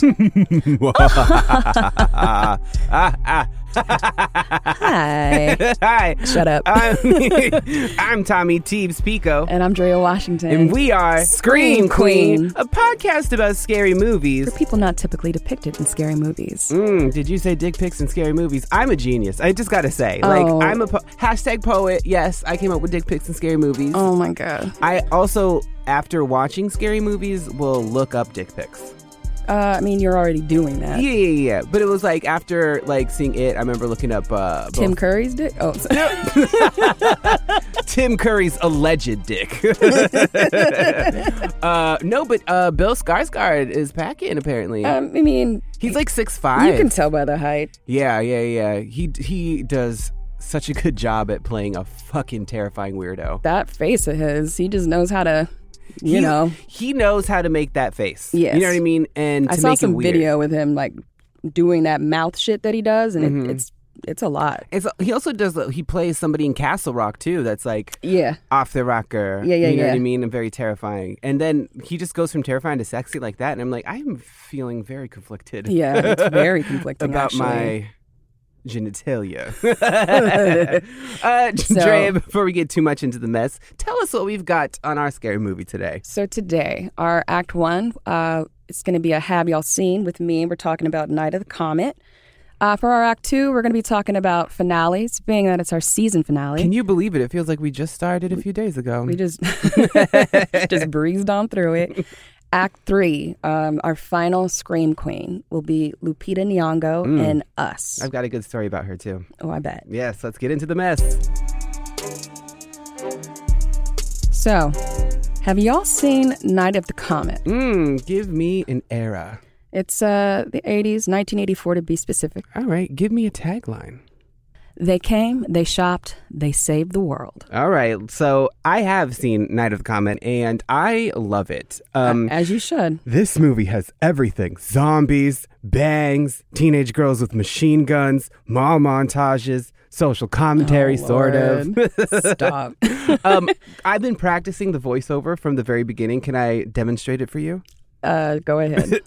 Hi. Shut up. I'm Tommy Teebs Pico. And I'm Drea Washington. And we are Scream Queen, a podcast about scary movies. For people not typically depicted in scary movies. Did you say dick pics and scary movies? I'm a genius. I just gotta say. Oh. Like, I'm a hashtag poet. Yes, I came up with dick pics and scary movies. Oh my God. I also, after watching scary movies, will look up dick pics. I mean, you're already doing that. Yeah. But it was like after like seeing It, I remember looking up Tim Curry's dick. Oh, no. Tim Curry's alleged dick. No, but Bill Skarsgård is packing apparently. I mean, he's like 6'5". You can tell by the height. Yeah. He does such a good job at playing a fucking terrifying weirdo. That face of his, he just knows how to. He knows how to make that face. Yes. You know what I mean? And to I saw make some weird video with him like doing that mouth shit that he does, and it's a lot. He also does. He plays somebody in Castle Rock too. That's like off the rocker. Yeah. You know what I mean? And very terrifying. And then he just goes from terrifying to sexy like that, and I'm like, I am feeling very conflicted. Yeah, it's very conflicting about actually. My genitalia. Drea, before we get too much into the mess, tell us what we've got on our scary movie today. So today, our Act 1, it's going to be a Have Y'all Seen with me. We're talking about Night of the Comet. For our Act 2, we're going to be talking about finales, being that it's our season finale. Can you believe it? It feels like we just started a few days ago. We just breezed on through it. Act 3, our final Scream Queen, will be Lupita Nyong'o and us. I've got a good story about her, too. Oh, I bet. Yes, let's get into the mess. So, have y'all seen Night of the Comet? Give me an era. It's the 80s, 1984 to be specific. All right, give me a tagline. They came, they shopped, they saved the world. All right. So I have seen Night of the Comet and I love it. As you should. This movie has everything. Zombies, bangs, teenage girls with machine guns, mall montages, social commentary, sort of. Stop. I've been practicing the voiceover from the very beginning. Can I demonstrate it for you? Go ahead.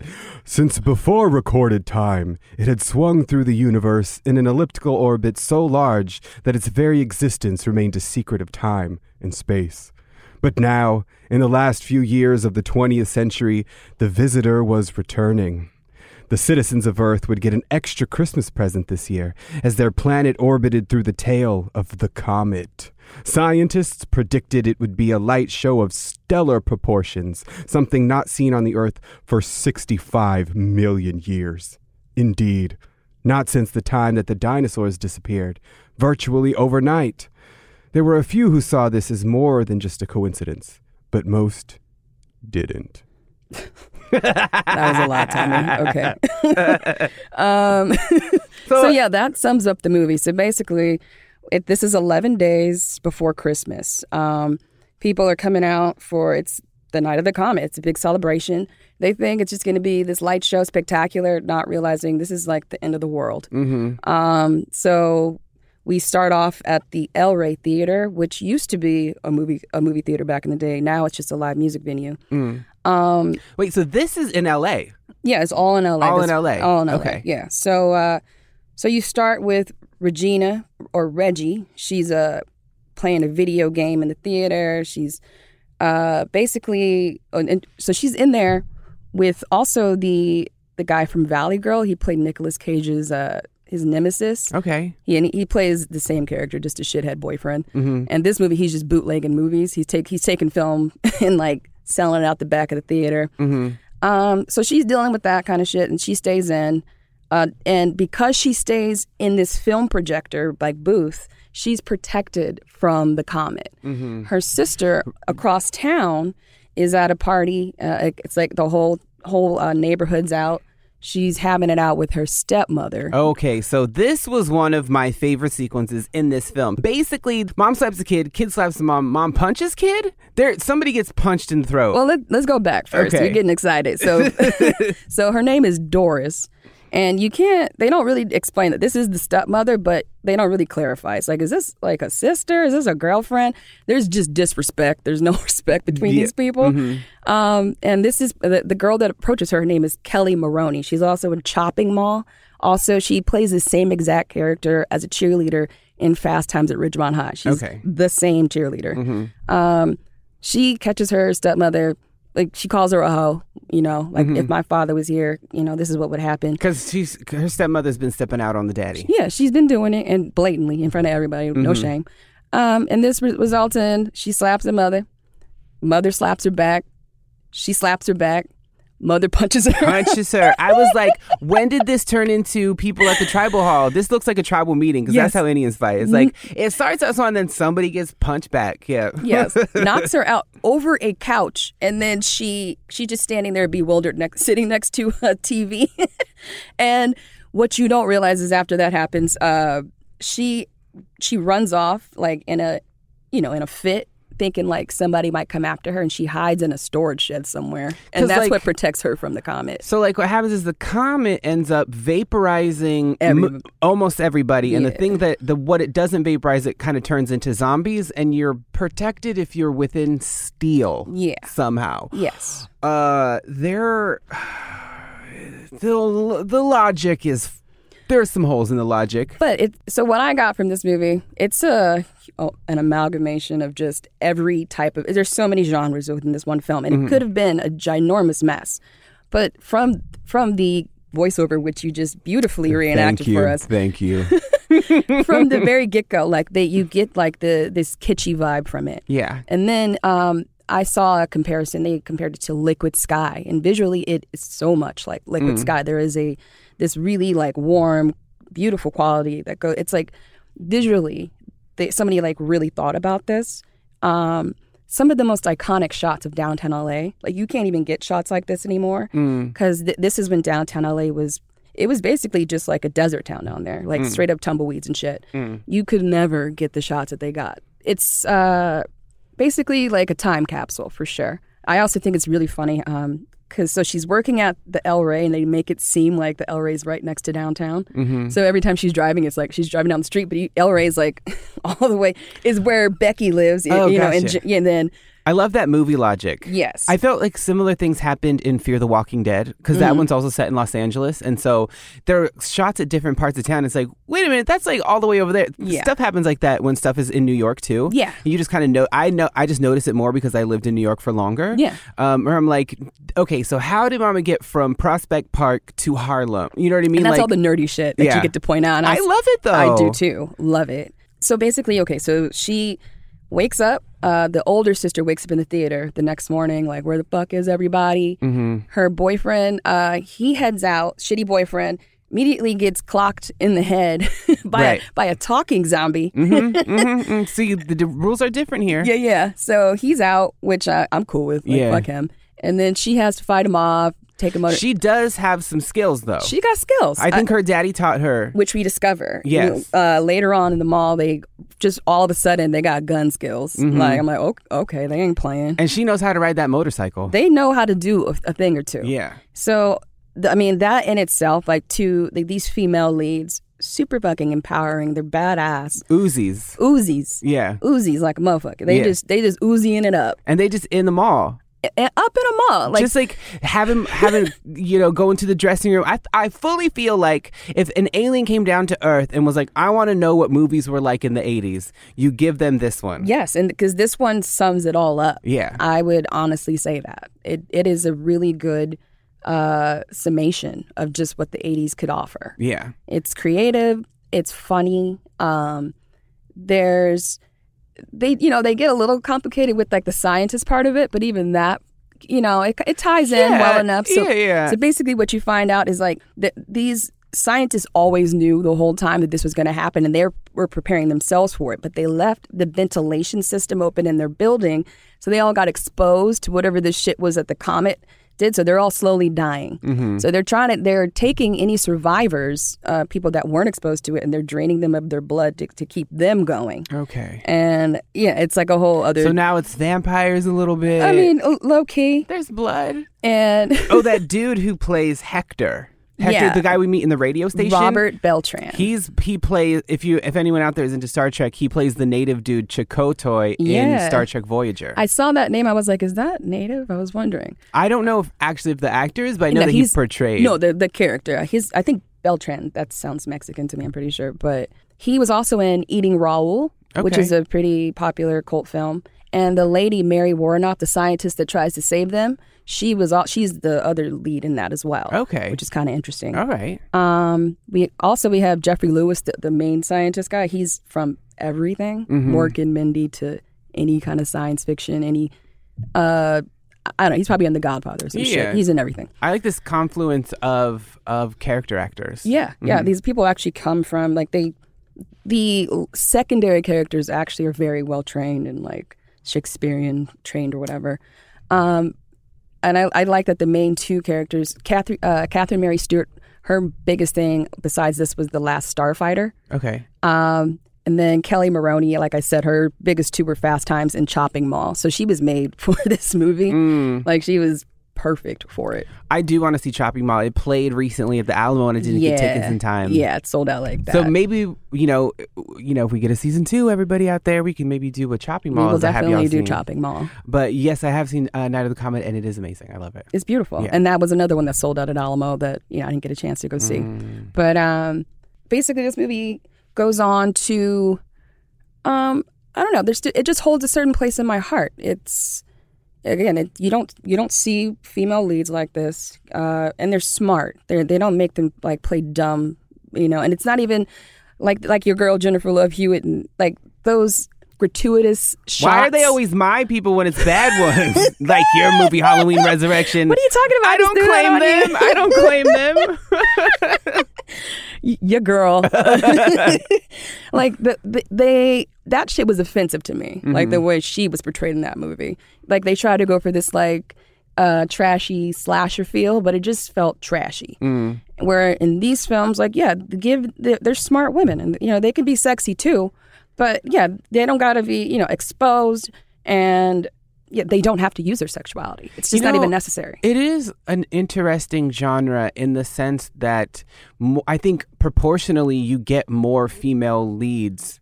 Since before recorded time, it had swung through the universe in an elliptical orbit so large that its very existence remained a secret of time and space. But now, in the last few years of the 20th century, the visitor was returning. The citizens of Earth would get an extra Christmas present this year as their planet orbited through the tail of the comet. Scientists predicted it would be a light show of stellar proportions, something not seen on the Earth for 65 million years. Indeed, not since the time that the dinosaurs disappeared, virtually overnight. There were a few who saw this as more than just a coincidence, but most didn't. That was a lot, Tommy. Okay. So, that sums up the movie. So basically, this is 11 days before Christmas. People are coming out for it's the Night of the Comet. It's a big celebration. They think it's just going to be this light show spectacular, not realizing this is like the end of the world. Mm-hmm. So we start off at the El Rey Theater, which used to be a movie theater back in the day. Now it's just a live music venue. Mm. Wait, so this is in L.A.? Yeah, it's all in L.A. All in L.A., okay. Yeah. So you start with Regina, or Reggie. She's playing a video game in the theater. She's basically... So she's in there with also the guy from Valley Girl. He played Nicolas Cage's... his nemesis. Okay. He plays the same character, just a shithead boyfriend. Mm-hmm. And this movie, he's just bootlegging movies. He's taking film and like selling it out the back of the theater. Mm-hmm. So she's dealing with that kind of shit, and she stays in. And because she stays in this film projector, like, booth, she's protected from the comet. Mm-hmm. Her sister across town is at a party. It's like the whole neighborhood's out. She's having it out with her stepmother. Okay, so this was one of my favorite sequences in this film. Basically, mom slaps the kid, kid slaps the mom, mom punches kid? Somebody gets punched in the throat. Well, let's go back first. Okay. We're getting excited. So, so her name is Doris. And they don't really explain that this is the stepmother, but they don't really clarify. It's like, is this like a sister? Is this a girlfriend? There's just disrespect. There's no respect between these people. Mm-hmm. And this is the girl that approaches her. Her name is Kelli Maroney. She's also in Chopping Mall. Also, she plays the same exact character as a cheerleader in Fast Times at Ridgemont High. She's the same cheerleader. Mm-hmm. She catches her stepmother. Like, she calls her a hoe, you know, like, if my father was here, you know, this is what would happen. Because her stepmother's been stepping out on the daddy. Yeah, she's been doing it, and blatantly in front of everybody, no shame. And this results in, she slaps the mother, mother slaps her back, she slaps her back. Mother punches her. I was like, when did this turn into people at the tribal hall? This looks like a tribal meeting, because that's how Indians fight. It's like, it starts out so, and then somebody gets punched back. Yeah. Yes. Knocks her out over a couch, and then she just standing there bewildered, sitting next to a TV. And what you don't realize is after that happens, she runs off, like, in a fit, thinking like somebody might come after her, and she hides in a storage shed somewhere, and that's what protects her from the comet. So, like, what happens is the comet ends up vaporizing almost everybody, and the thing that what it doesn't vaporize, it kind of turns into zombies, and you're protected if you're within steel somehow. Yes. The logic is, there are some holes in the logic. But so what I got from this movie, it's an amalgamation of just every type of... There's so many genres within this one film, and it could have been a ginormous mess. But from the voiceover, which you just beautifully reenacted for us... Thank you, from the very get-go, like, you get like this kitschy vibe from it. Yeah. And then I saw a comparison. They compared it to Liquid Sky, and visually it is so much like Liquid Sky. There is this really, like, warm, beautiful quality that goes... It's like, visually, somebody, like, really thought about this. Some of the most iconic shots of downtown L.A., like, you can't even get shots like this anymore, because this is when downtown L.A. was basically just like a desert town down there, like straight up tumbleweeds and shit. You could never get the shots that they got. It's... basically like a time capsule, for sure. I also think it's really funny because so she's working at the El Rey, and they make it seem like the El Rey's right next to downtown. Mm-hmm. So every time she's driving, it's like she's driving down the street, but El Rey's like all the way is where Becky lives. Gotcha. And then I love that movie logic. Yes. I felt like similar things happened in Fear the Walking Dead, because that one's also set in Los Angeles. And so there are shots at different parts of town. It's like, wait a minute, that's like all the way over there. Yeah. Stuff happens like that when stuff is in New York, too. Yeah. You just kind of know. I just notice it more because I lived in New York for longer. Yeah. Or I'm like, okay, so how did Mama get from Prospect Park to Harlem? You know what I mean? And that's like, all the nerdy shit that you get to point out. And I love it, though. I do, too. Love it. So basically, okay, so she... wakes up, the older sister wakes up in the theater the next morning, like, where the fuck is everybody? Mm-hmm. Her boyfriend, he heads out, shitty boyfriend, immediately gets clocked in the head by a talking zombie. See, the rules are different here. Yeah. So he's out, which I'm cool with. Like, fuck him. And then she has to fight him off. She does have some skills, though. She got skills. I think her daddy taught her. Which we discover. Yes. Later on in the mall, they just all of a sudden, they got gun skills. Mm-hmm. Like, I'm like, okay, they ain't playing. And she knows how to ride that motorcycle. They know how to do a thing or two. Yeah. So, I mean, that in itself, like, these female leads, super fucking empowering. They're badass. Uzis. Yeah. Uzis like a motherfucker. They just Uziing it up. And they just in the mall. Up in a mall, like, just like having go into the dressing room. I fully feel like if an alien came down to Earth and was like, I want to know what movies were like in the 80s, you give them this one. Yes, and because this one sums it all up. Yeah, I would honestly say that it is a really good summation of just what the 80s could offer. Yeah, it's creative, it's funny. They get a little complicated with, like, the scientist part of it, but even that, it ties in well enough. So basically what you find out is, like, these scientists always knew the whole time that this was going to happen, and they were preparing themselves for it. But they left the ventilation system open in their building, so they all got exposed to whatever this shit was that the comet did. So they're all slowly dying. Mm-hmm. So they're taking any survivors, people that weren't exposed to it, and they're draining them of their blood to keep them going. Okay. And yeah, it's like a whole other. So now it's vampires a little bit. I mean, low key. There's blood. And oh, that dude who plays Hector. Hector, the guy we meet in the radio station, Robert Beltran. He plays. If anyone out there is into Star Trek, he plays the native dude Chakotay in Star Trek Voyager. I saw that name. I was like, is that native? I was wondering. I don't know if the actor is, but I know that he's portrayed. No, the character. I think Beltran. That sounds Mexican to me. I'm pretty sure, but he was also in Eating Raoul, which is a pretty popular cult film. And the lady, Mary Warnoff, the scientist that tries to save them, she's the other lead in that as well. Okay. Which is kind of interesting. All right. We have Jeffrey Lewis, the main scientist guy. He's from everything, Mork and Mindy to any kind of science fiction, any, I don't know, he's probably in The Godfather or some shit. He's in everything. I like this confluence of character actors. Yeah. These people actually come from, like, the secondary characters actually are very well trained and, like, Shakespearean trained or whatever, and I like that the main two characters, Catherine Mary Stewart, her biggest thing besides this was The Last Starfighter. Okay. And then Kelli Maroney, like I said, her biggest two were Fast Times and Chopping Mall. So she was made for this movie. Like she was perfect for it. I do want to see Chopping Mall. It played recently at the Alamo and it didn't get tickets in time. Yeah, it sold out like that. So maybe, you know, if we get a season 2, everybody out there, we can maybe do a Chopping Mall. We will definitely do Chopping Mall. But yes, I have seen Night of the Comet and it is amazing. I love it. It's beautiful. Yeah. And that was another one that sold out at Alamo that, you know, I didn't get a chance to go see. But basically this movie goes on to, I don't know, it just holds a certain place in my heart. It's... Again, you don't see female leads like this, and they're smart. They don't make them like play dumb, you know. And it's not even like your girl Jennifer Love Hewitt and like those gratuitous shots. Why are they always my people when it's bad ones? Like your movie Halloween Resurrection. What are you talking about? I don't claim them. Your girl. Like they. That shit was offensive to me, like the way she was portrayed in that movie. Like they tried to go for this like trashy slasher feel, but it just felt trashy. Where in these films, like, yeah, they're smart women and, you know, they can be sexy too. But yeah, they don't got to be, you know, exposed and yeah, they don't have to use their sexuality. It's just not even necessary. It is an interesting genre in the sense that I think proportionally you get more female leads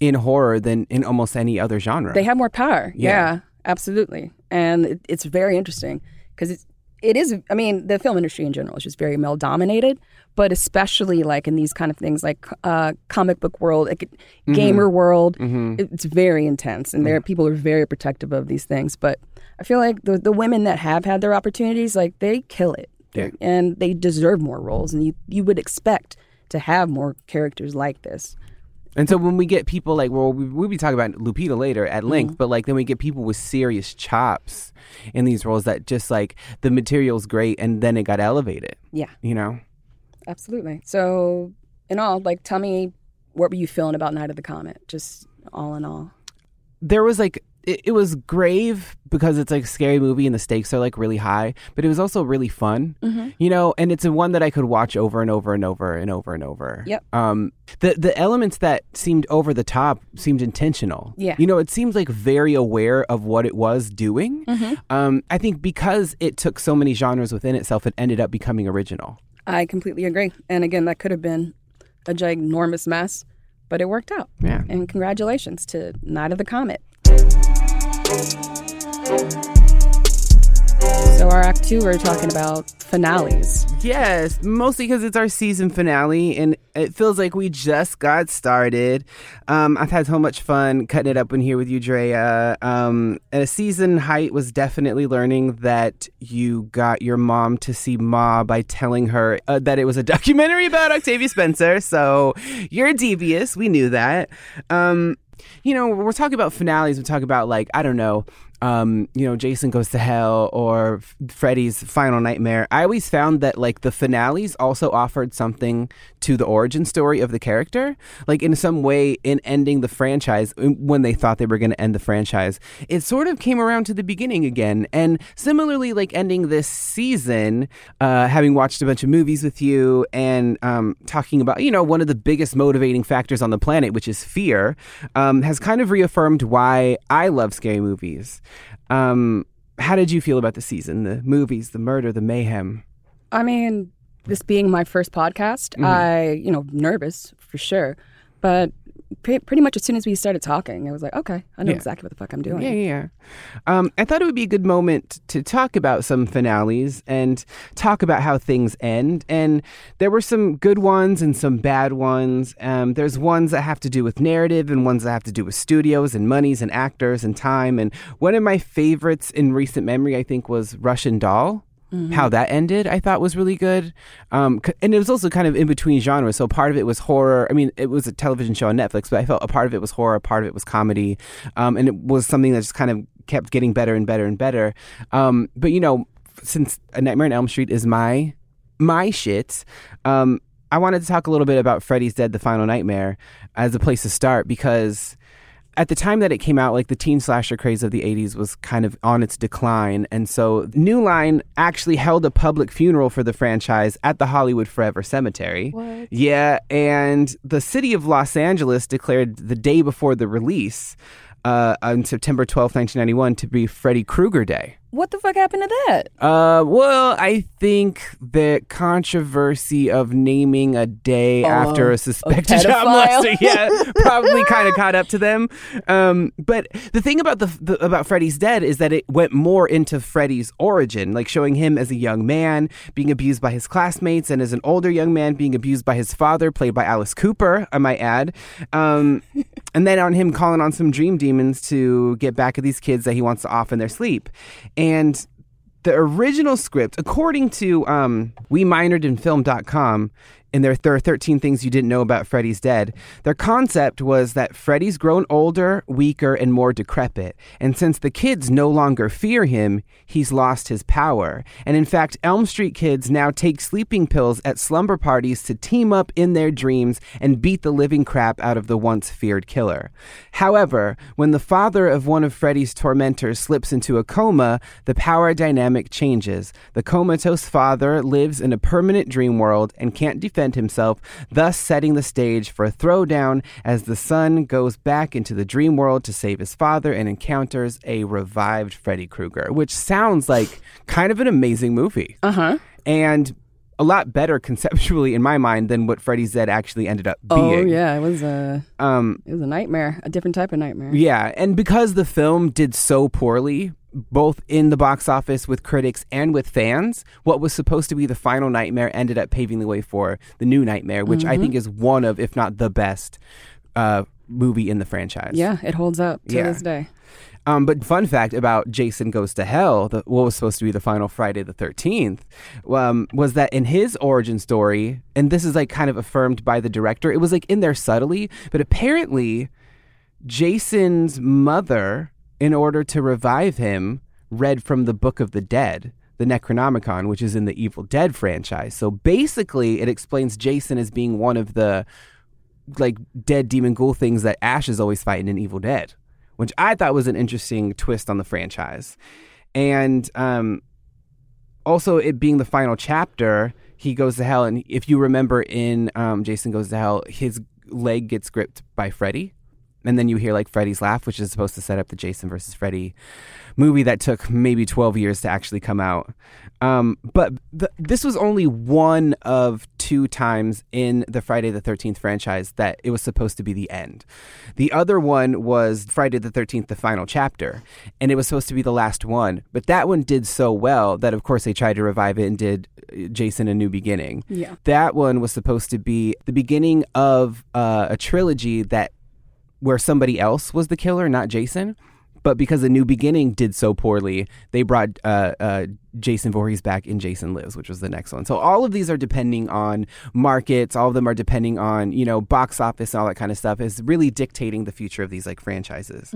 in horror than in almost any other genre. They have more power. Yeah, absolutely. And it's very interesting because it is, I mean, the film industry in general is just very male dominated, but especially like in these kind of things like comic book world, like gamer world, it's very intense. And people are very protective of these things. But I feel like the women that have had their opportunities, like they kill it. Yeah. And they deserve more roles. And you would expect to have more characters like this. And so when we get people like, well, we'll be talking about Lupita later at length, but like then we get people with serious chops in these roles that just like the material's great and then it got elevated. Yeah. You know? Absolutely. So in all, like tell me, what were you feeling about Night of the Comet? Just all in all. There was like, it was grave because it's like a scary movie and the stakes are like really high, but it was also really fun, you know, and it's a one that I could watch over and over and over and over and over. Yep. The elements that seemed over the top seemed intentional. Yeah. You know, it seems like very aware of what it was doing. I think because it took so many genres within itself, it ended up becoming original. I completely agree. And again, that could have been a ginormous mess, but it worked out. Yeah. And congratulations to Night of the Comet. So our Act 2, we're talking about finales. Yes, mostly because it's our season finale and it feels like we just got started. I've had so much fun cutting it up in here with you, Drea. At a season height was definitely learning that you got your mom to see Ma by telling her that it was a documentary about Octavia Spencer. So you're devious. We knew that. You know, we're talking about finales. We talk about like, I don't know, Jason Goes to Hell or Freddy's Final Nightmare, I always found that like the finales also offered something to the origin story of the character. Like in some way, in ending the franchise, when they thought they were going to end the franchise, it sort of came around to the beginning again. And similarly, like ending this season, having watched a bunch of movies with you and talking about, you know, one of the biggest motivating factors on the planet, which is fear, has kind of reaffirmed why I love scary movies. How did you feel about the season, the movies, the murder, the mayhem? I mean, this being my first podcast, I nervous for sure. But pretty much as soon as we started talking, I was like, okay, I know exactly what the fuck I'm doing. Yeah. I thought it would be a good moment to talk about some finales and talk about how things end. And there were some good ones and some bad ones. There's ones that have to do with narrative and ones that have to do with studios and monies and actors and time. And one of my favorites in recent memory, I think, was Russian Doll. How that ended, I thought, was really good. And it was also kind of in between genres. So part of it was horror. I mean, it was a television show on Netflix, but I felt a part of it was horror, part of it was comedy. And it was something that just kind of kept getting better and better and better. But, you know, since A Nightmare on Elm Street is my shit, I wanted to talk a little bit about Freddy's Dead, The Final Nightmare as a place to start, because at the time that it came out, like the teen slasher craze of the 80s was kind of on its decline. And so New Line actually held a public funeral for the franchise at the Hollywood Forever Cemetery. What? Yeah. And the city of Los Angeles declared the day before the release on September 12th, 1991 to be Freddy Krueger Day. What the fuck happened to that? Well, I think the controversy of naming a day after a suspected child molester, probably kind of caught up to them. But the thing about about Freddy's Dead is that it went more into Freddy's origin, like showing him as a young man being abused by his classmates, and as an older young man being abused by his father, played by Alice Cooper, I might add. And then on him calling on some dream demons to get back at these kids that he wants to off in their sleep. And the original script, according to weminoredinfilm.com, in their 13 Things You Didn't Know About Freddy's Dead, their concept was that Freddy's grown older, weaker, and more decrepit. And since the kids no longer fear him, he's lost his power. And in fact, Elm Street kids now take sleeping pills at slumber parties to team up in their dreams and beat the living crap out of the once feared killer. However, when the father of one of Freddy's tormentors slips into a coma, the power dynamic changes. The comatose father lives in a permanent dream world and can't defend himself, thus setting the stage for a throwdown as the son goes back into the dream world to save his father and encounters a revived Freddy Krueger, which sounds like kind of an amazing movie. And a lot better conceptually in my mind than what Freddy's Dead actually ended up being. Oh yeah, it was a nightmare, a different type of nightmare. Yeah, and because the film did so poorly, both in the box office with critics and with fans, what was supposed to be the final nightmare ended up paving the way for the new nightmare, which I think is one of, if not the best, movie in the franchise. Yeah, it holds up to this day. But fun fact about Jason Goes to Hell, what was supposed to be the final Friday the 13th, was that in his origin story, and this is like kind of affirmed by the director, it was like in there subtly, but apparently Jason's mother, in order to revive him, read from the Book of the Dead, the Necronomicon, which is in the Evil Dead franchise. So basically it explains Jason as being one of the like dead demon ghoul things that Ash is always fighting in Evil Dead, which I thought was an interesting twist on the franchise. And also it being the final chapter, he goes to hell. And if you remember in Jason Goes to Hell, his leg gets gripped by Freddy. And then you hear like Freddy's laugh, which is supposed to set up the Jason versus Freddy movie that took maybe 12 years to actually come out. But this was only one of two times in the Friday the 13th franchise that it was supposed to be the end. The other one was Friday the 13th, The Final Chapter, and it was supposed to be the last one. But that one did so well that, of course, they tried to revive it and did Jason A New Beginning. Yeah. That one was supposed to be the beginning of a trilogy that where somebody else was the killer, not Jason. But because A New Beginning did so poorly, they brought Jason Voorhees back in Jason Lives, which was the next one. So all of these are depending on markets. All of them are depending on, you know, box office and all that kind of stuff is really dictating the future of these like franchises.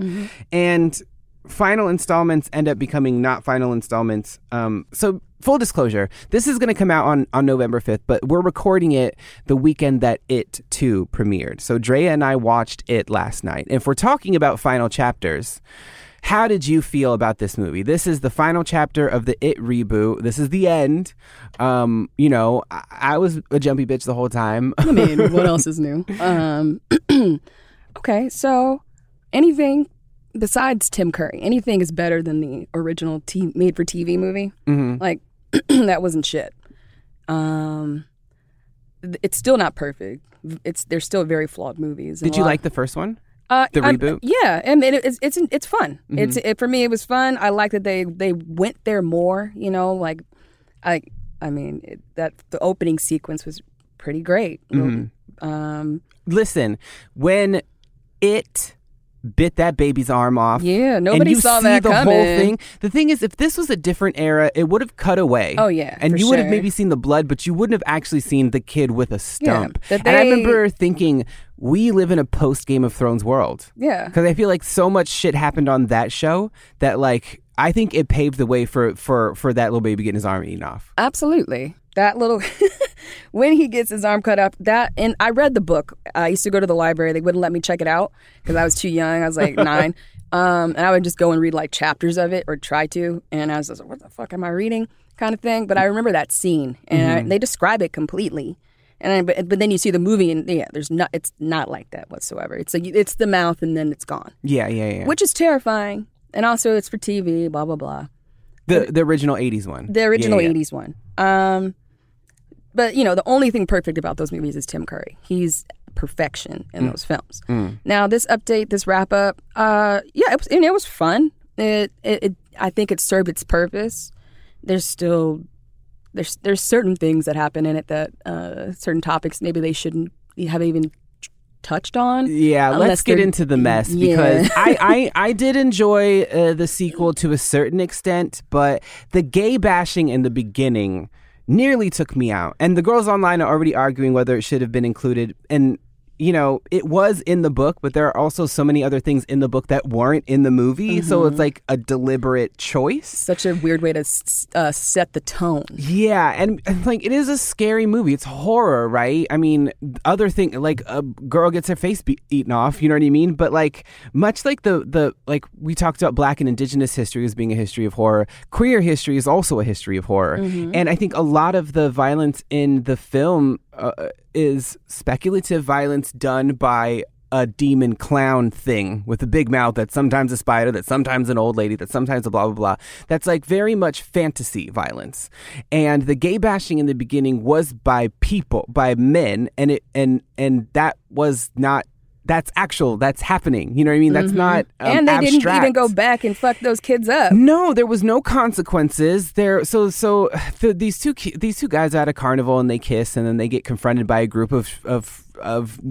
And final installments end up becoming not final installments. So full disclosure, this is going to come out on November 5th, but we're recording it the weekend that It 2 premiered. So Drea and I watched It last night. If we're talking about final chapters, how did you feel about this movie? This is the final chapter of the It reboot. This is the end. You know, I was a jumpy bitch the whole time. I mean, what else is new? Okay, so anything besides Tim Curry, anything is better than the original made-for-TV movie. Mm-hmm. Like, that wasn't shit. It's still not perfect. They're still very flawed movies. Did you like the first one? The reboot? Yeah, and it's fun. Mm-hmm. For me, it was fun. I like that they went there more, you know, like, I mean, the opening sequence was pretty great. Mm-hmm. Listen, when It bit that baby's arm off. Yeah, nobody saw that coming. The whole thing. The thing is, if this was a different era, it would have cut away. Oh yeah, and you would have maybe seen the blood, but you wouldn't have actually seen the kid with a stump. Yeah, and I remember thinking, we live in a post Game of Thrones world. Yeah, because I feel like so much shit happened on that show that, like, I think it paved the way for that little baby getting his arm eaten off. Absolutely, that little. When he gets his arm cut up, and I read the book. I used to go to the library. They wouldn't let me check it out because I was too young. I was like 9. And I would just go and read like chapters of it or try to. And I was just like, what the fuck am I reading kind of thing. But I remember that scene. And mm-hmm. They describe it completely. But then you see the movie and yeah, it's not like that whatsoever. It's like, it's the mouth and then it's gone. Yeah. Which is terrifying. And also it's for TV, blah, blah, blah. The original 80s one. The original 80s one. But, you know, the only thing perfect about those movies is Tim Curry. He's perfection in those films. Mm. Now, this update, this wrap-up, it was fun. I think it served its purpose. There's certain things that happen in it that certain topics maybe they shouldn't have even touched on. Yeah, let's get into the mess because I did enjoy the sequel to a certain extent, but the gay bashing in the beginning nearly took me out. And the girls online are already arguing whether it should have been included. And, you know, it was in the book, but there are also so many other things in the book that weren't in the movie. Mm-hmm. So it's like a deliberate choice. Such a weird way to set the tone. Yeah. And like, it is a scary movie. It's horror, right? I mean, other thing, like a girl gets her face eaten off. You know what I mean? But like, much like like we talked about Black and Indigenous history as being a history of horror, queer history is also a history of horror. Mm-hmm. And I think a lot of the violence in the film is speculative violence done by a demon clown thing with a big mouth that's sometimes a spider, that's sometimes an old lady, that's sometimes a blah, blah, blah. That's like very much fantasy violence. And the gay bashing in the beginning was by people, by men, and that was not... That's actual. That's happening. You know what I mean? That's mm-hmm. not and they abstract. Didn't even go back and fuck those kids up. No, there was no consequences. There. So these two guys are at a carnival and they kiss and then they get confronted by a group of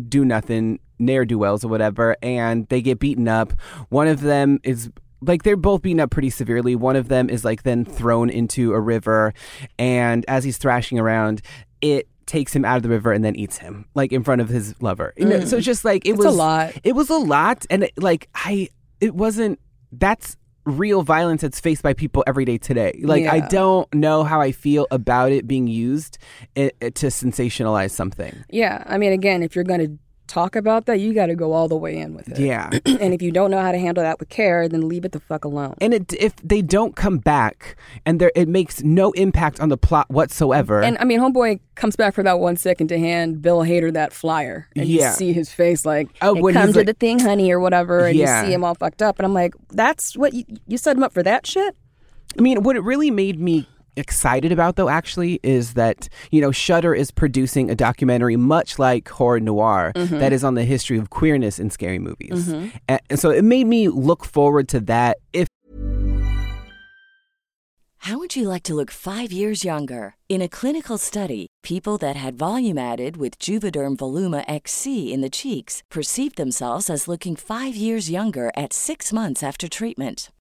do nothing ne'er-do-wells or whatever, and they get beaten up. One of them is like, they're both beaten up pretty severely. One of them is like then thrown into a river, and as he's thrashing around, it takes him out of the river and then eats him, like, in front of his lover. Mm. So it's just like, it was a lot. It was a lot. And it wasn't, that's real violence that's faced by people every day today. Like, yeah. I don't know how I feel about it being used to sensationalize something. Yeah. I mean, again, if you're going to talk about that, you got to go all the way in with it. Yeah. And if you don't know how to handle that with care, then leave it the fuck alone. And if they don't come back, and it makes no impact on the plot whatsoever. And I mean, homeboy comes back for about 1 second to hand Bill Hader that flyer, and you see his face like, oh, it comes to like, the thing, honey, or whatever, and you see him all fucked up, and I'm like, that's what you set him up for, that shit? I mean, what it really made me excited about, though, actually, is that, you know, Shudder is producing a documentary much like horror noir mm-hmm. that is on the history of queerness in scary movies. Mm-hmm. And so it made me look forward to that. How would you like to look 5 years younger? In a clinical study, people that had volume added with Juvederm Voluma XC in the cheeks perceived themselves as looking 5 years younger at 6 months after treatment.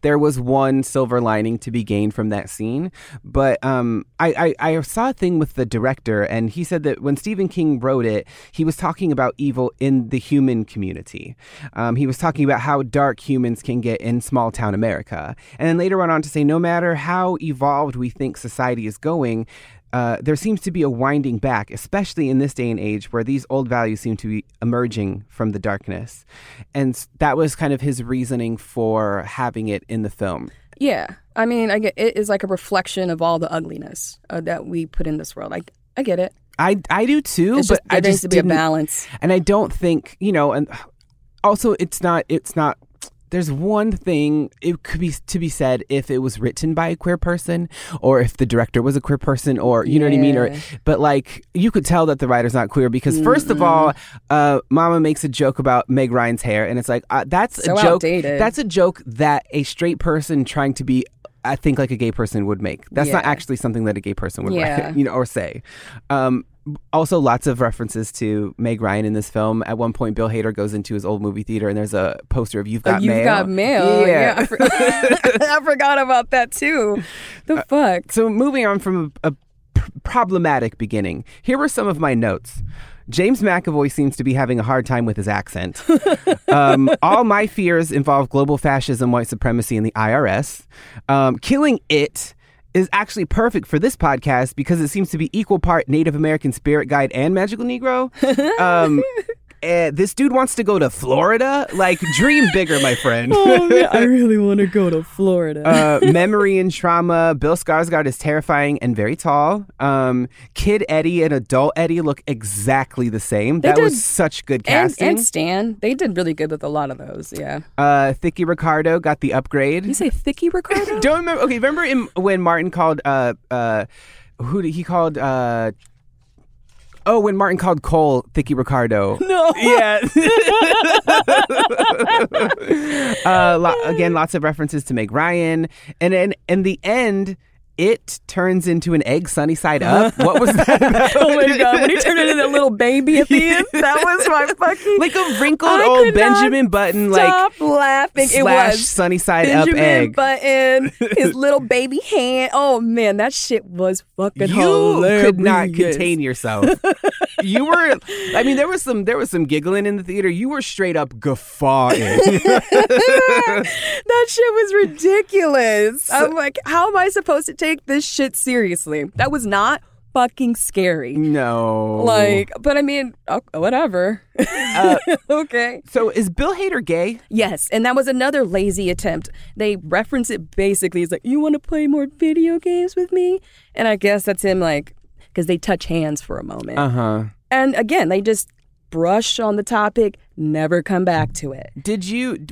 There was one silver lining to be gained from that scene. But I saw a thing with the director, and he said that when Stephen King wrote it, he was talking about evil in the human community. He was talking about how dark humans can get in small town America. And then later on to say, no matter how evolved we think society is going, there seems to be a winding back, especially in this day and age where these old values seem to be emerging from the darkness. And that was kind of his reasoning for having it in the film. Yeah. I mean, I get, it is like a reflection of all the ugliness that we put in this world. I get it. I do too, it's but just, I just needs to be a balance. And I don't think, you know, and also it's not. There's one thing it could be to be said if it was written by a queer person or if the director was a queer person or, you know what I mean? Or, but like, you could tell that the writer's not queer because first of all, Mama makes a joke about Meg Ryan's hair. And it's like, that's so a joke. Outdated. That's a joke that a straight person trying to be, I think, like a gay person would make. That's not actually something that a gay person would write, you know, or say. Also, lots of references to Meg Ryan in this film. At one point, Bill Hader goes into his old movie theater and there's a poster of You've Got Mail. You've Got Mail. Yeah. I forgot about that, too. The fuck? So moving on from a problematic beginning, here were some of my notes. James McAvoy seems to be having a hard time with his accent. All my fears involve global fascism, white supremacy, and the IRS. Killing It is actually perfect for this podcast because it seems to be equal part Native American spirit guide and magical Negro. This dude wants to go to Florida. Like, dream bigger, my friend. Oh, man, I really want to go to Florida. Memory and trauma. Bill Skarsgård is terrifying and very tall. Kid Eddie and adult Eddie look exactly the same. That was such good casting. And Stan. They did really good with a lot of those, yeah. Thicky Ricardo got the upgrade. Did you say Thicky Ricardo? Don't remember. Okay, remember when Martin called... when Martin called Cole Thicky Ricardo. No. Yeah. Again, lots of references to Meg Ryan. And then in the end, it turns into an egg sunny side up. What was that about? Oh, my God. When he turned into that little baby at the end, that was my fucking... Like a wrinkled old Benjamin Button, stop laughing. Slash it was sunny side Benjamin up egg. Benjamin Button, his little baby hand. Oh, man, that shit was fucking hilarious. You could not contain yourself. You were... I mean, there was some giggling in the theater. You were straight up guffawing. That shit was ridiculous. So, I'm like, how am I supposed to take this shit seriously? That was not fucking scary. No. Like, but I mean, whatever. Okay. So is Bill Hader gay? Yes. And that was another lazy attempt. They reference it basically. It's like, you want to play more video games with me? And I guess that's him, like, because they touch hands for a moment. Uh-huh. And again, they just brush on the topic, never come back to it.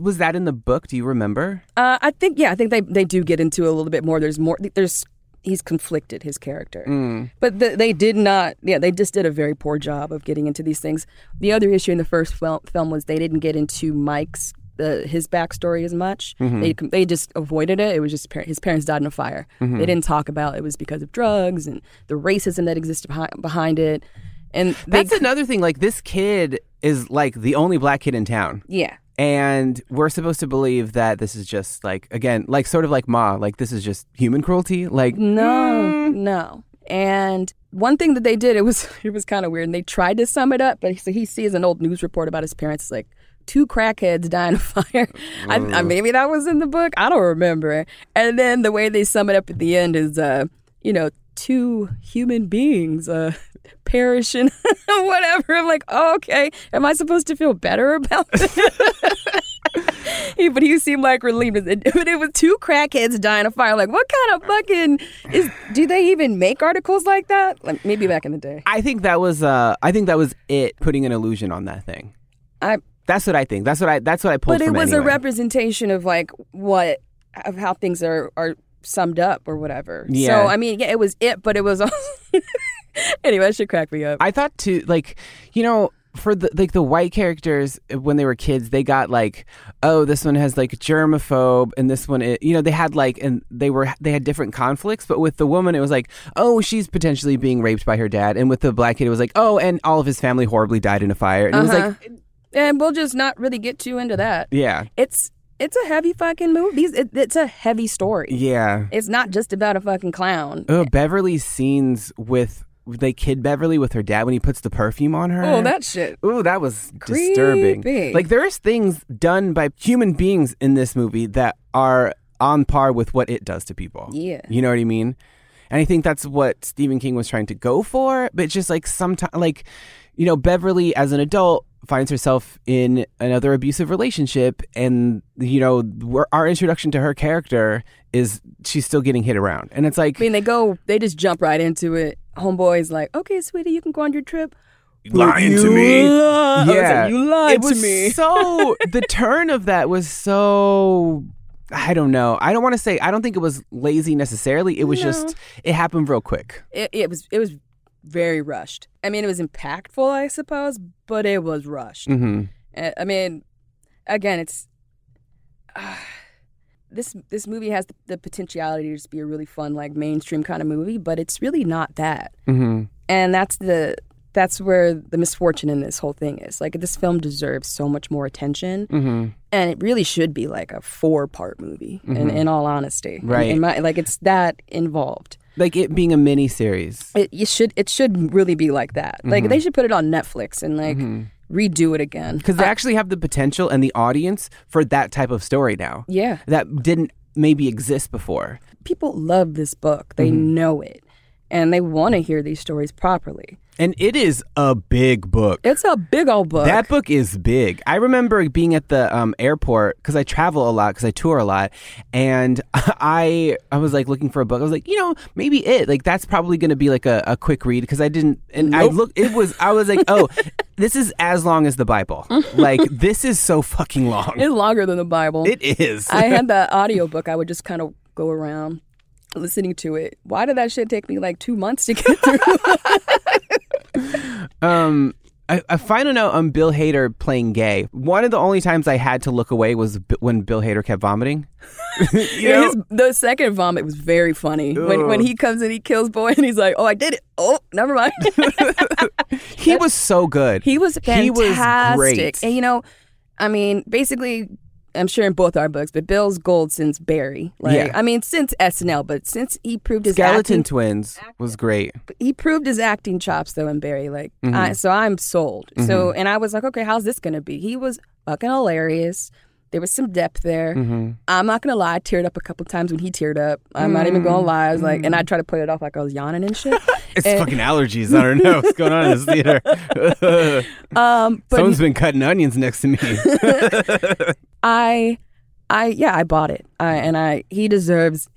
Was that in the book? Do you remember? I think they do get into it a little bit more. He's conflicted, his character. But they did not, they just did a very poor job of getting into these things. The other issue in the first film was they didn't get into Mike's, his backstory as much. Mm-hmm. They just avoided it. It was just his parents died in a fire. Mm-hmm. They didn't talk about it was because of drugs and the racism that existed behind it. And that's another thing. Like, this kid is like the only black kid in town. Yeah. And we're supposed to believe that this is just like, again, like sort of like Ma, like this is just human cruelty. Like, no. And one thing that they did, it was kind of weird. And they tried to sum it up. But so he sees an old news report about his parents, like, two crackheads dying of fire. Maybe that was in the book. I don't remember. And then the way they sum it up at the end is, two human beings perish and whatever. I'm like, oh, okay, am I supposed to feel better about this? But he seemed like relieved. But it was two crackheads dying of fire. Like, what kind of fucking do they even make articles like that? Like, maybe back in the day. I think that was it putting an illusion on that thing. That's what I think. That's what I pulled. But it was anyway. A representation of like how things are summed up or whatever. Yeah. So I mean, yeah, it was it, but it was also anyway. That should crack me up. I thought too, like, you know, for the like the white characters when they were kids, they got like, oh, this one has like germaphobe, and this one, is, you know, they had like, and they had different conflicts. But with the woman, it was like, oh, she's potentially being raped by her dad, and with the black kid, it was like, oh, and all of his family horribly died in a fire, and it was like. And we'll just not really get too into that. Yeah. It's a heavy fucking movie. It's a heavy story. Yeah. It's not just about a fucking clown. Oh, Beverly's scenes with, they kid Beverly with her dad when he puts the perfume on her. Oh, that shit. Oh, that was creepy. Disturbing. Like, there's things done by human beings in this movie that are on par with what it does to people. Yeah. You know what I mean? And I think that's what Stephen King was trying to go for. But it's just like sometimes, like, you know, Beverly as an adult finds herself in another abusive relationship, and you know, our introduction to her character is she's still getting hit around, and it's like, I mean, they just jump right into it. Homeboy's like, okay, sweetie, you can go on your trip. Lying to me. Yeah, you lied to me. So the turn of that was so, I don't know. I don't want to say. I don't think it was lazy necessarily. It was just, it happened real quick. It was very rushed. I mean, it was impactful, I suppose, but it was rushed. Mm-hmm. I mean, again, it's this movie has the potentiality to just be a really fun, like, mainstream kind of movie, but it's really not that. Mm-hmm. And that's where the misfortune in this whole thing is. Like, this film deserves so much more attention, mm-hmm. and it really should be like a 4-part movie. Mm-hmm. In all honesty, right? It's that involved. Like, it being a mini-series. It should really be like that. Like, mm-hmm. they should put it on Netflix and, like, mm-hmm. redo it again. Because they actually have the potential and the audience for that type of story now. Yeah. That didn't maybe exist before. People love this book. They mm-hmm. know it. And they want to hear these stories properly. And it is a big book. It's a big old book. That book is big. I remember being at the airport, because I travel a lot, because I tour a lot. And I was like looking for a book. I was like, you know, maybe it. Like, that's probably going to be like a quick read, because I didn't. And nope. I was like, oh, this is as long as the Bible. Like, this is so fucking long. It's longer than the Bible. It is. I had that audiobook. I would just kind of go around listening to it. Why did that shit take me like 2 months to get through? A final note on Bill Hader playing gay. One of the only times I had to look away was when Bill Hader kept vomiting. Yeah, the second vomit was very funny. When he comes and he kills Boy and he's like, oh, I did it. Oh, never mind. He was so good. He was fantastic. He was great. And, you know, I mean, basically, I'm sure in both our books, but Bill's gold since Barry. Like, yeah. I mean, since SNL, but since he proved his Skeleton Twins was great. He proved his acting chops, though, in Barry. Like, mm-hmm. So I'm sold. Mm-hmm. So, and I was like, okay, how's this going to be? He was fucking hilarious. There was some depth there. Mm-hmm. I'm not going to lie. I teared up a couple times when he teared up. I'm not even going to lie. I was like, and I tried to put it off like I was yawning and shit. It's fucking allergies. I don't know what's going on in this theater. Someone's been cutting onions next to me. I bought it. He deserves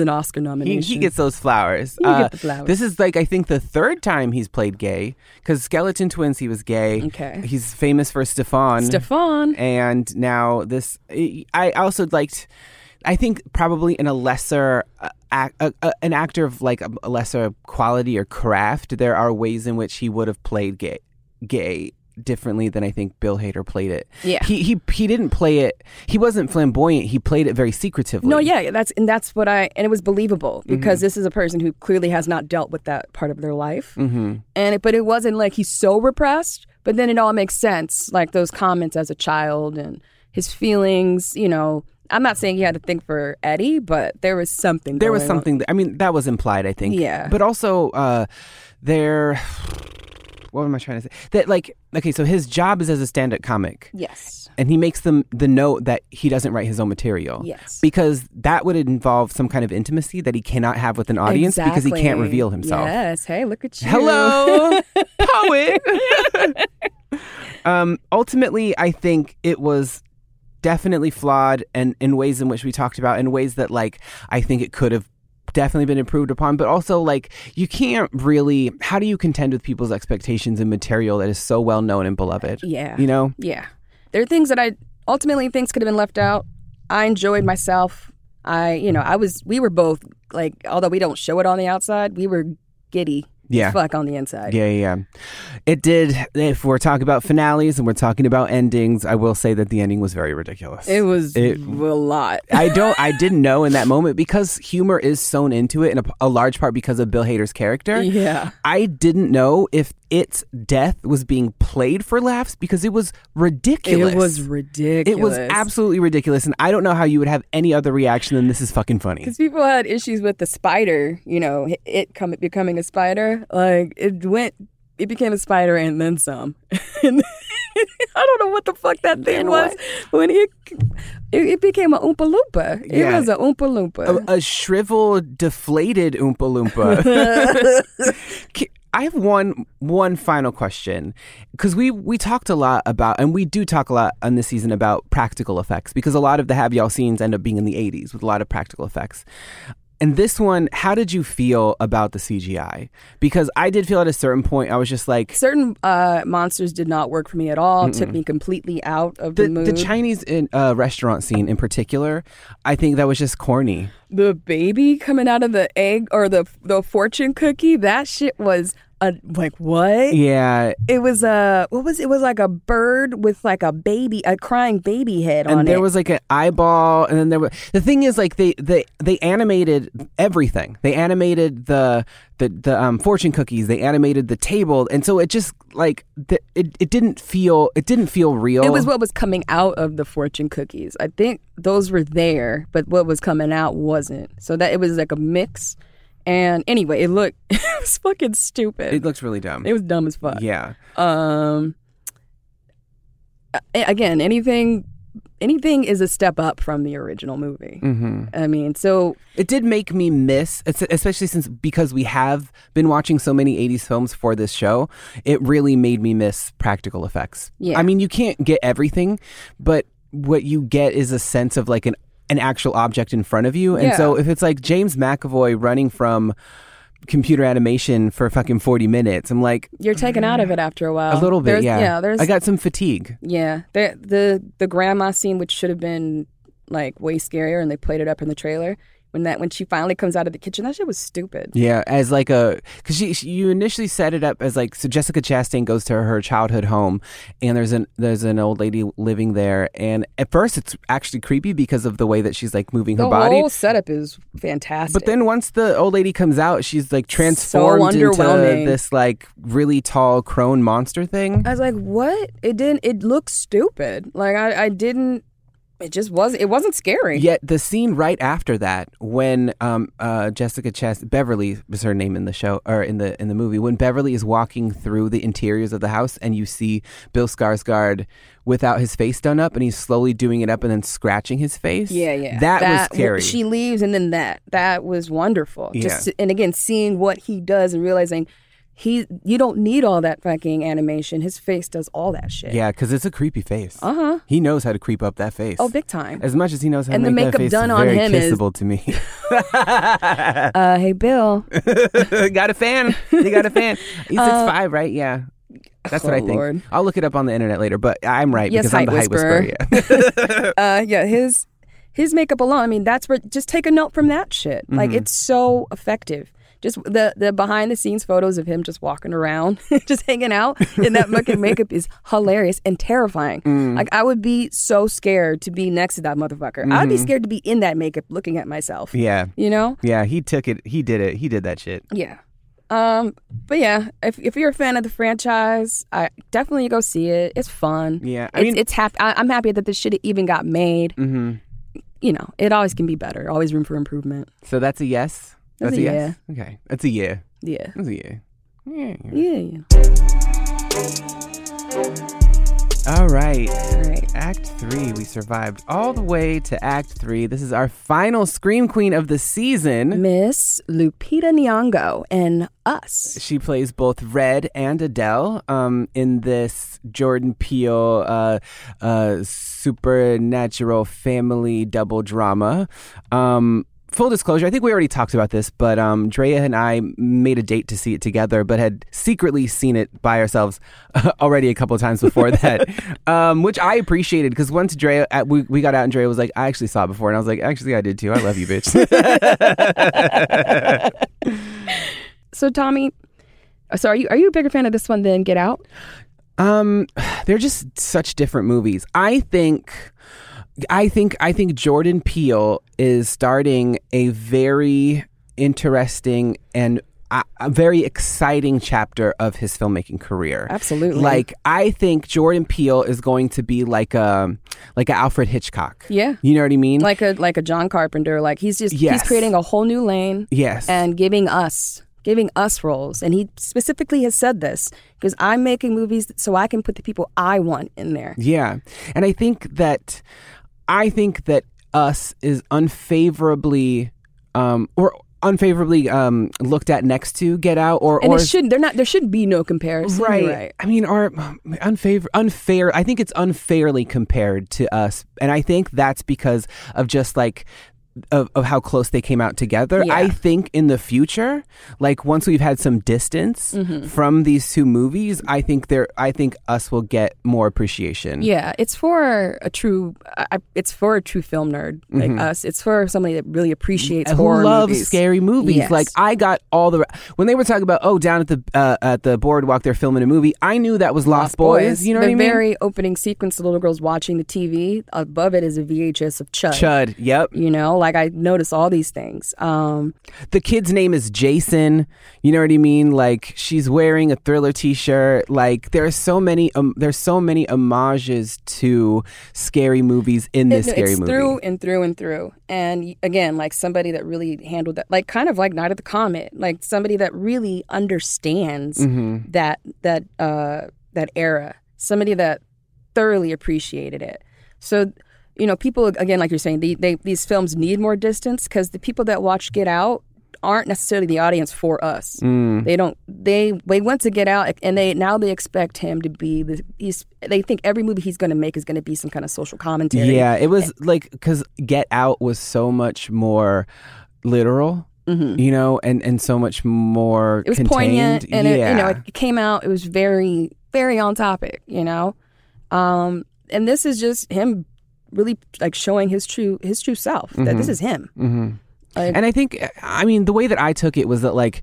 an Oscar nomination. He gets those flowers. He gets the flowers. This is like, I think, the third time he's played gay, because Skeleton Twins he was gay. Okay. He's famous for Stefan. And now this. I also liked, I think probably in a lesser, an actor of like a lesser quality or craft, there are ways in which he would have played gay. Differently than I think Bill Hader played it. Yeah, he didn't play it. He wasn't flamboyant. He played it very secretively. No, yeah, that's what I, and it was believable because mm-hmm. this is a person who clearly has not dealt with that part of their life. Mm-hmm. But it wasn't like he's so repressed. But then it all makes sense, like those comments as a child and his feelings. You know, I'm not saying he had a thing for Eddie, but there was something. There was something. I mean, that was implied, I think. Yeah, but also there. What am I trying to say? That, like, okay, so his job is as a stand-up comic. Yes. And he makes the note that he doesn't write his own material. Yes. Because that would involve some kind of intimacy that he cannot have with an audience. Exactly. Because he can't reveal himself. Yes. Hey, look at you. Hello, poet. Ultimately, I think it was definitely flawed, and in ways in which we talked about, in ways that, like, I think it could have definitely been improved upon, but also, like, you can't really, how do you contend with people's expectations and material that is so well known and beloved? Yeah. You know? Yeah. There are things that I ultimately think could have been left out. I enjoyed myself. We were both, like, although we don't show it on the outside, we were giddy. Yeah. Fuck on the inside. Yeah. It did. If we're talking about finales and we're talking about endings, I will say that the ending was very ridiculous. It was a lot. I didn't know in that moment, because humor is sewn into it in a large part because of Bill Hader's character. Yeah. I didn't know if its death was being played for laughs, because it was ridiculous. It was absolutely ridiculous. And I don't know how you would have any other reaction than this is fucking funny. Because people had issues with the spider, you know, becoming a spider. Like, it became a spider and then some. And I don't know what the fuck that thing was. When it became a Oompa Loompa. It was a Oompa Loompa. A shriveled, deflated Oompa Loompa. I have one final question, because we talked a lot about, and we do talk a lot on this season about practical effects, because a lot of the Have Y'all scenes end up being in the 80s with a lot of practical effects. And this one, how did you feel about the CGI? Because I did feel at a certain point, I was just like... Certain monsters did not work for me at all. It took me completely out of the mood. The Chinese restaurant scene in particular, I think that was just corny. The baby coming out of the egg, or the fortune cookie, that shit was... like, what? Yeah. It was like a bird with like a crying baby head on it. And there was like an eyeball, and then there was, the thing is, like, they animated everything. They animated the fortune cookies, they animated the table, and so it just, like, it didn't feel real. It was what was coming out of the fortune cookies. I think those were there, but what was coming out wasn't. So that it was like a mix. And anyway, it was fucking stupid. It looks really dumb. It was dumb as fuck. Yeah. Again, anything is a step up from the original movie. Mm-hmm. I mean, so it did make me miss, especially because we have been watching so many 80s films for this show, it really made me miss practical effects. Yeah. I mean, you can't get everything, but what you get is a sense of like an actual object in front of you. And so if it's like James McAvoy running from computer animation for fucking 40 minutes, I'm like... You're taken out of it after a while. A little bit, I got some fatigue. Yeah. The grandma scene, which should have been like way scarier, and they played it up in the trailer... When she finally comes out of the kitchen, that shit was stupid. Yeah, as like a... Because you initially set it up as like... So Jessica Chastain goes to her childhood home, and there's an old lady living there. And at first, it's actually creepy because of the way that she's like moving her body. The whole setup is fantastic. But then once the old lady comes out, she's like transformed into this like really tall crone monster thing. I was like, what? It looked stupid. Like, I didn't... It just wasn't. It wasn't scary. Yet the scene right after that, when Jessica Chastain, Beverly was her name in the show, or in the movie, when Beverly is walking through the interiors of the house, and you see Bill Skarsgård without his face done up, and he's slowly doing it up and then scratching his face. Yeah. That was scary. She leaves, and then that was wonderful. Yeah. And again, seeing what he does and realizing. You don't need all that fucking animation. His face does all that shit. Yeah, because it's a creepy face. Uh-huh. He knows how to creep up that face. Oh, big time. As much as he knows how to make that face very kissable to me. Hey, Bill. Got a fan. He's 6'5", right? Yeah. That's what I think. Lord. I'll look it up on the internet later, but I'm right because I'm the height whisperer. Yeah. His makeup alone, I mean, that's where, just take a note from that shit. Mm-hmm. Like, it's so effective. Just the behind-the-scenes photos of him just walking around, just hanging out in that fucking makeup is hilarious and terrifying. Mm. Like, I would be so scared to be next to that motherfucker. Mm-hmm. I'd be scared to be in that makeup looking at myself. Yeah. You know? Yeah, he took it. He did it. He did that shit. Yeah. But yeah, if you're a fan of the franchise, I definitely go see it. It's fun. Yeah. I'm happy that this shit even got made. Mm-hmm. You know, it always can be better. Always room for improvement. So that's a yes? That's a yes? Yeah. Okay. That's a yeah. Yeah. That's a yeah. Yeah. All right. Act 3. We survived all the way to Act 3. This is our final Scream Queen of the season. Miss Lupita Nyong'o in Us. She plays both Red and Adele in this Jordan Peele supernatural family double drama. Full disclosure, I think we already talked about this, but Drea and I made a date to see it together, but had secretly seen it by ourselves already a couple of times before that, which I appreciated, because once Drea, we got out and Drea was like, I actually saw it before. And I was like, actually, I did too. I love you, bitch. So, Tommy, so are you a bigger fan of this one than Get Out? They're just such different movies. I think Jordan Peele is starting a very interesting and a very exciting chapter of his filmmaking career. Absolutely. Like, I think Jordan Peele is going to be like a Alfred Hitchcock. Yeah. You know what I mean? Like a John Carpenter. Like, he's just, yes, he's creating a whole new lane. Yes. And giving us roles. And he specifically has said this, because I'm making movies so I can put the people I want in there. Yeah. And I think that Us is unfavorably looked at next to Get Out, or it shouldn't. There should be no comparison, right? Right. I mean, or unfair. I think it's unfairly compared to Us, and I think that's because of just like of how close they came out together. Yeah. I think in the future, like once we've had some distance from these two movies, I think Us will get more appreciation. Yeah, it's for a true film nerd like us. It's for somebody that really appreciates horror, who loves movies. Scary movies. Yes. Like, I got all the when they were talking about down at the boardwalk they're filming a movie, I knew that was Lost Boys. You know what I mean? The very opening sequence, the little girl's watching the TV. Above it is a VHS of Chud. Chud. Yep. You know. Like, I notice all these things. The kid's name is Jason. You know what I mean? Like, she's wearing a Thriller T-shirt. Like, there's so many homages to scary movies in this movie. It's through and through and through. And again, like somebody that really handled that, like kind of like Night of the Comet, like somebody that really understands that era. Somebody that thoroughly appreciated it. So, you know, people, again, like you're saying, these films need more distance, because the people that watch Get Out aren't necessarily the audience for Us. Mm. They went to Get Out, and they expect him to be they think every movie he's going to make is going to be some kind of social commentary. Yeah, it was like, because Get Out was so much more literal. You know, and so much more, it was contained. Poignant, and it, you know, it came out, it was very, very on topic, you know. And this is just him really like showing his true self, that this is him. Like, and I think, I mean, the way that I took it was that, like,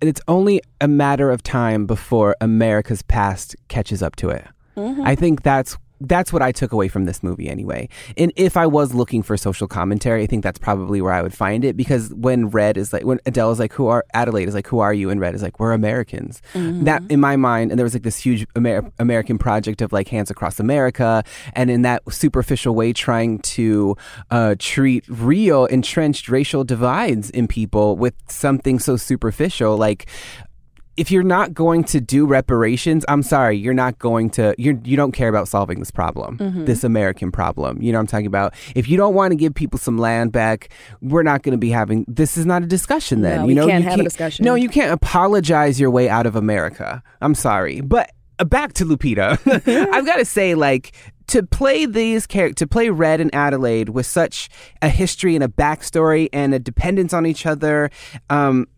it's only a matter of time before America's past catches up to it. I think that's what I took away from this movie anyway. And if I was looking for social commentary, I think that's probably where I would find it, because when Adele is like, Adelaide is like, who are you? And Red is like, we're Americans. That, in my mind, and there was like this huge American project of like Hands Across America, and in that superficial way trying to treat real entrenched racial divides in people with something so superficial. Like, if you're not going to do reparations, I'm sorry, you're not going to, you don't care about solving this problem, this American problem. You know what I'm talking about? If you don't want to give people some land back, we're not going to be having, this is not a discussion then. No, you know, you can't have a discussion. No, you can't apologize your way out of America. I'm sorry. But back to Lupita. I've got to say, like, to play these characters, to play Red and Adelaide with such a history and a backstory and a dependence on each other,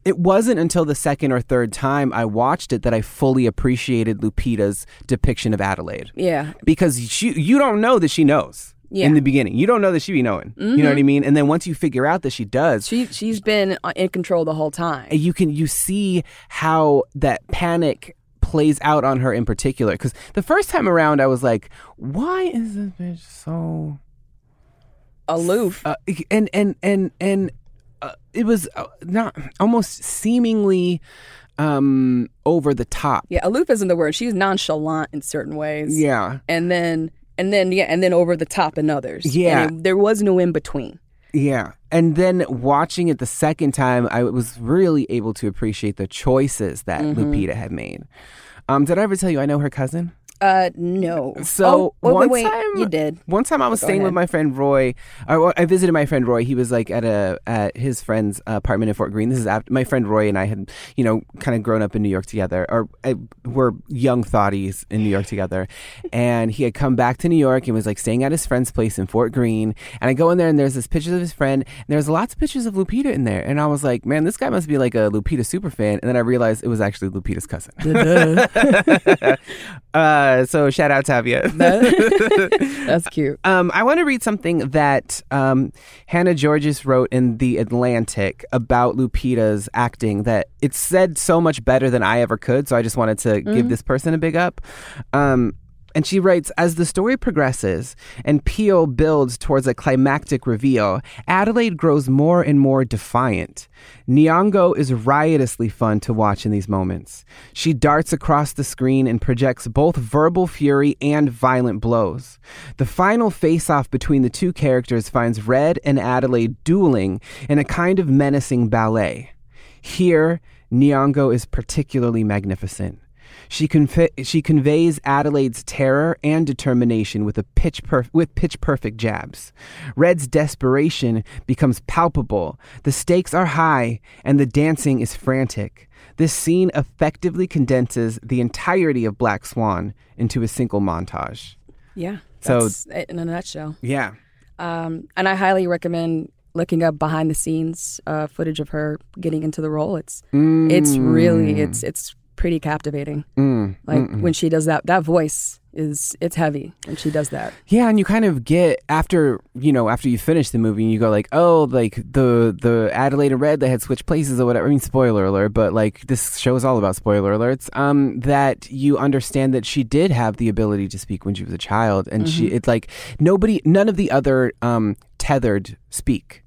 it wasn't until the second or third time I watched it that I fully appreciated Lupita's depiction of Adelaide. Yeah. Because you don't know that she knows. Yeah. In the beginning. You don't know that she be knowing. You know what I mean? And then once you figure out that she does. She's been in control the whole time. And you see how that panic plays out on her in particular, because the first time around I was like, why is this bitch so aloof? And it was not almost seemingly over the top. Yeah, aloof isn't the word. She's nonchalant in certain ways. Yeah, and then over the top in others. Yeah, and there was no in between. Yeah. And then watching it the second time, I was really able to appreciate the choices that Lupita had made. Did I ever tell you I know her cousin? No. So one time I was staying with my friend Roy. I visited my friend Roy. He was like at his friend's apartment in Fort Greene. This is after my friend Roy and I had, you know, kind of grown up in New York together, or we're young thotties in New York together. And he had come back to New York and was like staying at his friend's place in Fort Greene. And I go in there and there's this pictures of his friend. And there's lots of pictures of Lupita in there. And I was like, man, this guy must be like a Lupita super fan. And then I realized it was actually Lupita's cousin. So shout out Tavia. That's cute. I want to read something that Hannah Georges wrote in The Atlantic about Lupita's acting that it said so much better than I ever could. So I just wanted to give this person a big up. And she writes, as the story progresses and Peele builds towards a climactic reveal, Adelaide grows more and more defiant. Nyong'o is riotously fun to watch in these moments. She darts across the screen and projects both verbal fury and violent blows. The final face-off between the two characters finds Red and Adelaide dueling in a kind of menacing ballet. Here, Nyong'o is particularly magnificent. She conveys Adelaide's terror and determination with pitch perfect jabs. Red's desperation becomes palpable. The stakes are high and the dancing is frantic. This scene effectively condenses the entirety of Black Swan into a single montage. Yeah. So that's it in a nutshell. Yeah. And I highly recommend looking up behind the scenes footage of her getting into the role. It's really pretty captivating. When she does that voice it's heavy when she does that. Yeah, and you kind of get after you finish the movie and you go like, oh, like the Adelaide and Red, they had switched places or whatever. I mean, spoiler alert, but like this show is all about spoiler alerts. That you understand that she did have the ability to speak when she was a child, and none of the other tethered speak,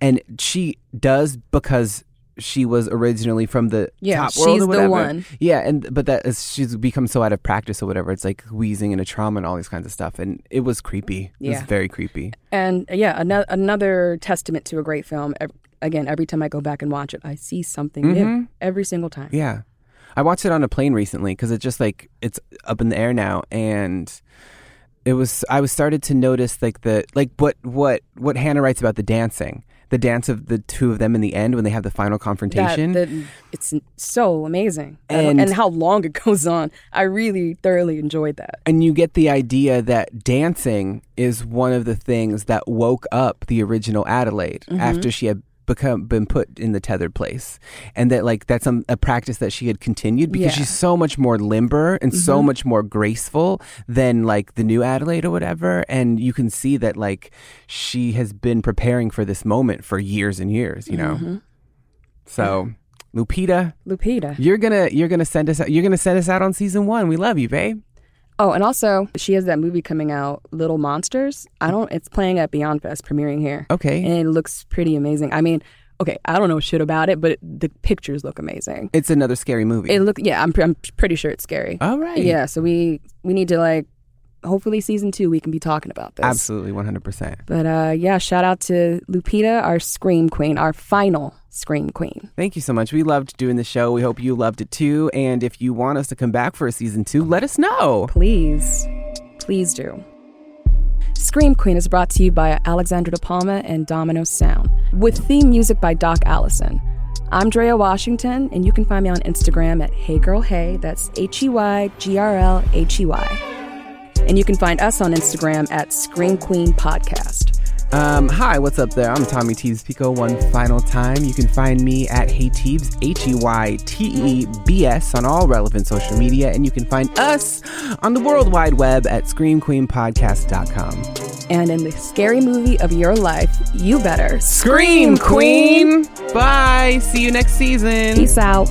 and she does because she was originally from the top world. She's or whatever. The one. Yeah, but she's become so out of practice or whatever. It's like wheezing and a trauma and all these kinds of stuff. And it was creepy. Yeah. It was very creepy. And yeah, another testament to a great film. Again, every time I go back and watch it, I see something new every single time. Yeah. I watched it on a plane recently because it's just like, it's up in the air now. And I started to notice what Hannah writes about the dancing. The dance of the two of them in the end when they have the final confrontation. It's so amazing. And how long it goes on. I really thoroughly enjoyed that. And you get the idea that dancing is one of the things that woke up the original Adelaide after she had been put in the tethered place, and that like that's a practice that she had continued because she's so much more limber and so much more graceful than like the new Adelaide or whatever. And you can see that like she has been preparing for this moment for years and years, you know. So Lupita, you're gonna send us out on season 1. We love you, babe. Oh, and also, she has that movie coming out, Little Monsters. It's playing at Beyond Fest, premiering here. Okay. And it looks pretty amazing. I mean, okay, I don't know shit about it, but the pictures look amazing. It's another scary movie. I'm pretty sure it's scary. All right. Yeah, so we need to like, hopefully season 2 we can be talking about this. Absolutely, 100%. But yeah, shout out to Lupita, our Scream Queen, our final Scream Queen. Thank you so much. We loved doing the show. We hope you loved it too. And if you want us to come back for a season 2, let us know. Please. Please do. Scream Queen is brought to you by Alexandra De Palma and Domino Sound, with theme music by Doc Allison. I'm Drea Washington, and you can find me on Instagram at HeyGirlHey. That's HeyGirlHey. And you can find us on Instagram at Scream Queen Podcast. Hi, what's up there? I'm Tommy Teebs Pico one final time. You can find me at Hey Teebs, HeyTeebs on all relevant social media, and you can find us on the World Wide Web at ScreamQueenPodcast.com. And in the scary movie of your life, you better Scream Queen! Bye! See you next season! Peace out!